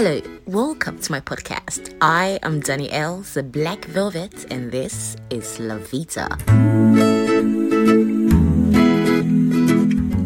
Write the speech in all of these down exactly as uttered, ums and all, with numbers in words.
Hello, welcome to my podcast. I am Danielle, The Black Velvet, and this is La Vita.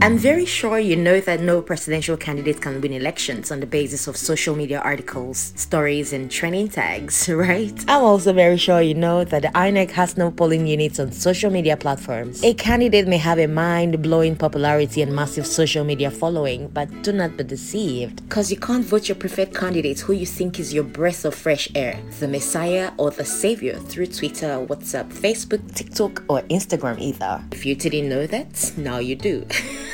I'm very sure you know that no presidential candidate can win elections on the basis of social media articles, stories, and trending tags, right? I'm also very sure you know that the I N E C has no polling units on social media platforms. A candidate may have a mind-blowing popularity and massive social media following, but do not be deceived, because you can't vote your preferred candidate who you think is your breath of fresh air, the messiah or the savior, through Twitter, WhatsApp, Facebook, TikTok, or Instagram either. If you didn't know that, now you do.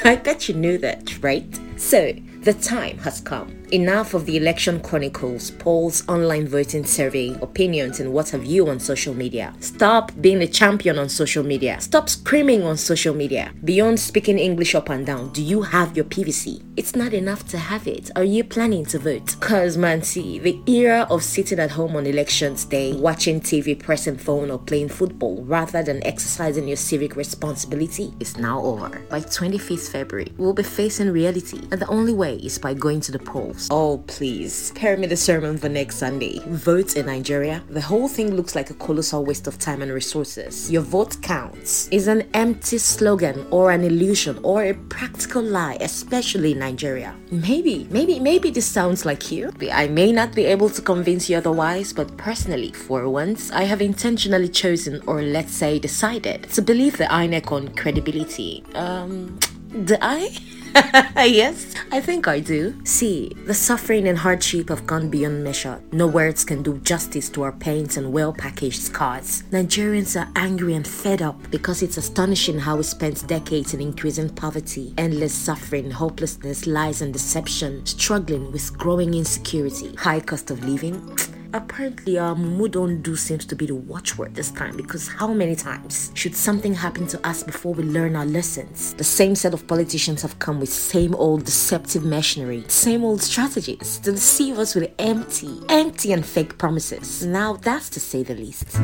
I bet you knew that, right? So, the time has come. Enough of the election chronicles, polls, online voting survey, opinions, and what have you on social media. Stop being a champion on social media. Stop screaming on social media. Beyond speaking English up and down, do you have your P V C? It's not enough to have it. Are you planning to vote? Cause man, see, the era of sitting at home on elections day, watching T V, pressing phone, or playing football rather than exercising your civic responsibility is now over. By the twenty-fifth of February, we'll be facing reality, and the only way is by going to the polls. Oh, please, spare me the sermon for next Sunday. Vote in Nigeria? The whole thing looks like a colossal waste of time and resources. Your vote counts is an empty slogan or an illusion or a practical lie, especially in Nigeria. Maybe, maybe, maybe this sounds like you. I may not be able to convince you otherwise, but personally, for once, I have intentionally chosen, or let's say decided, to believe the I N E C on credibility. Um, did I? Yes, I think I do. See, the suffering and hardship have gone beyond measure. No words can do justice to our pains and well-packaged scars. Nigerians are angry and fed up because it's astonishing how we spent decades in increasing poverty, endless suffering, hopelessness, lies and deception, struggling with growing insecurity, high cost of living. Apparently, our Mumudondu seems to be the watchword this time, because how many times should something happen to us before we learn our lessons? The same set of politicians have come with same old deceptive machinery, same old strategies to deceive us with empty, empty and fake promises. Now that's to say the least.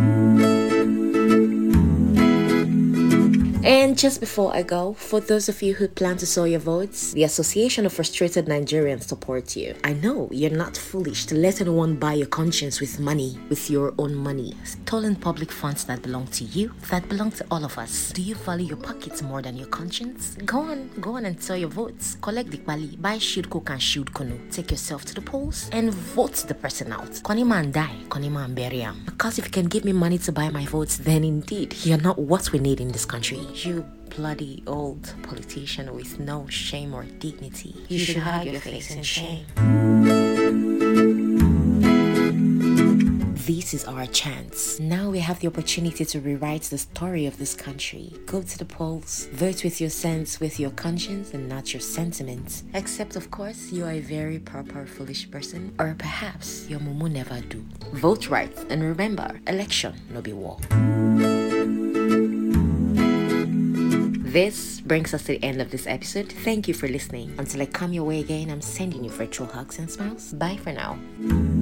And just before I go, for those of you who plan to sow your votes, the Association of Frustrated Nigerians supports you. I know you're not foolish to let anyone buy your conscience with money, with your own money. Stolen public funds that belong to you, that belong to all of us. Do you value your pockets more than your conscience? Go on, go on and sow your votes. Collect the pali, buy shield coke and shield kunu. Take yourself to the polls and vote the person out. Konima and die, konima and bury him. Because if you can give me money to buy my votes, then indeed, you're not what we need in this country. You bloody old politician with no shame or dignity. You, you should hide your face in shame. This is our chance. Now we have the opportunity to rewrite the story of this country. Go to the polls, vote with your sense, with your conscience, and not your sentiments. Except, of course, you are a very proper foolish person, or perhaps your mumu never do. Vote right, and remember, election no be war. This brings us to the end of this episode. Thank you for listening. Until I come your way again, I'm sending you virtual hugs and smiles. Bye for now.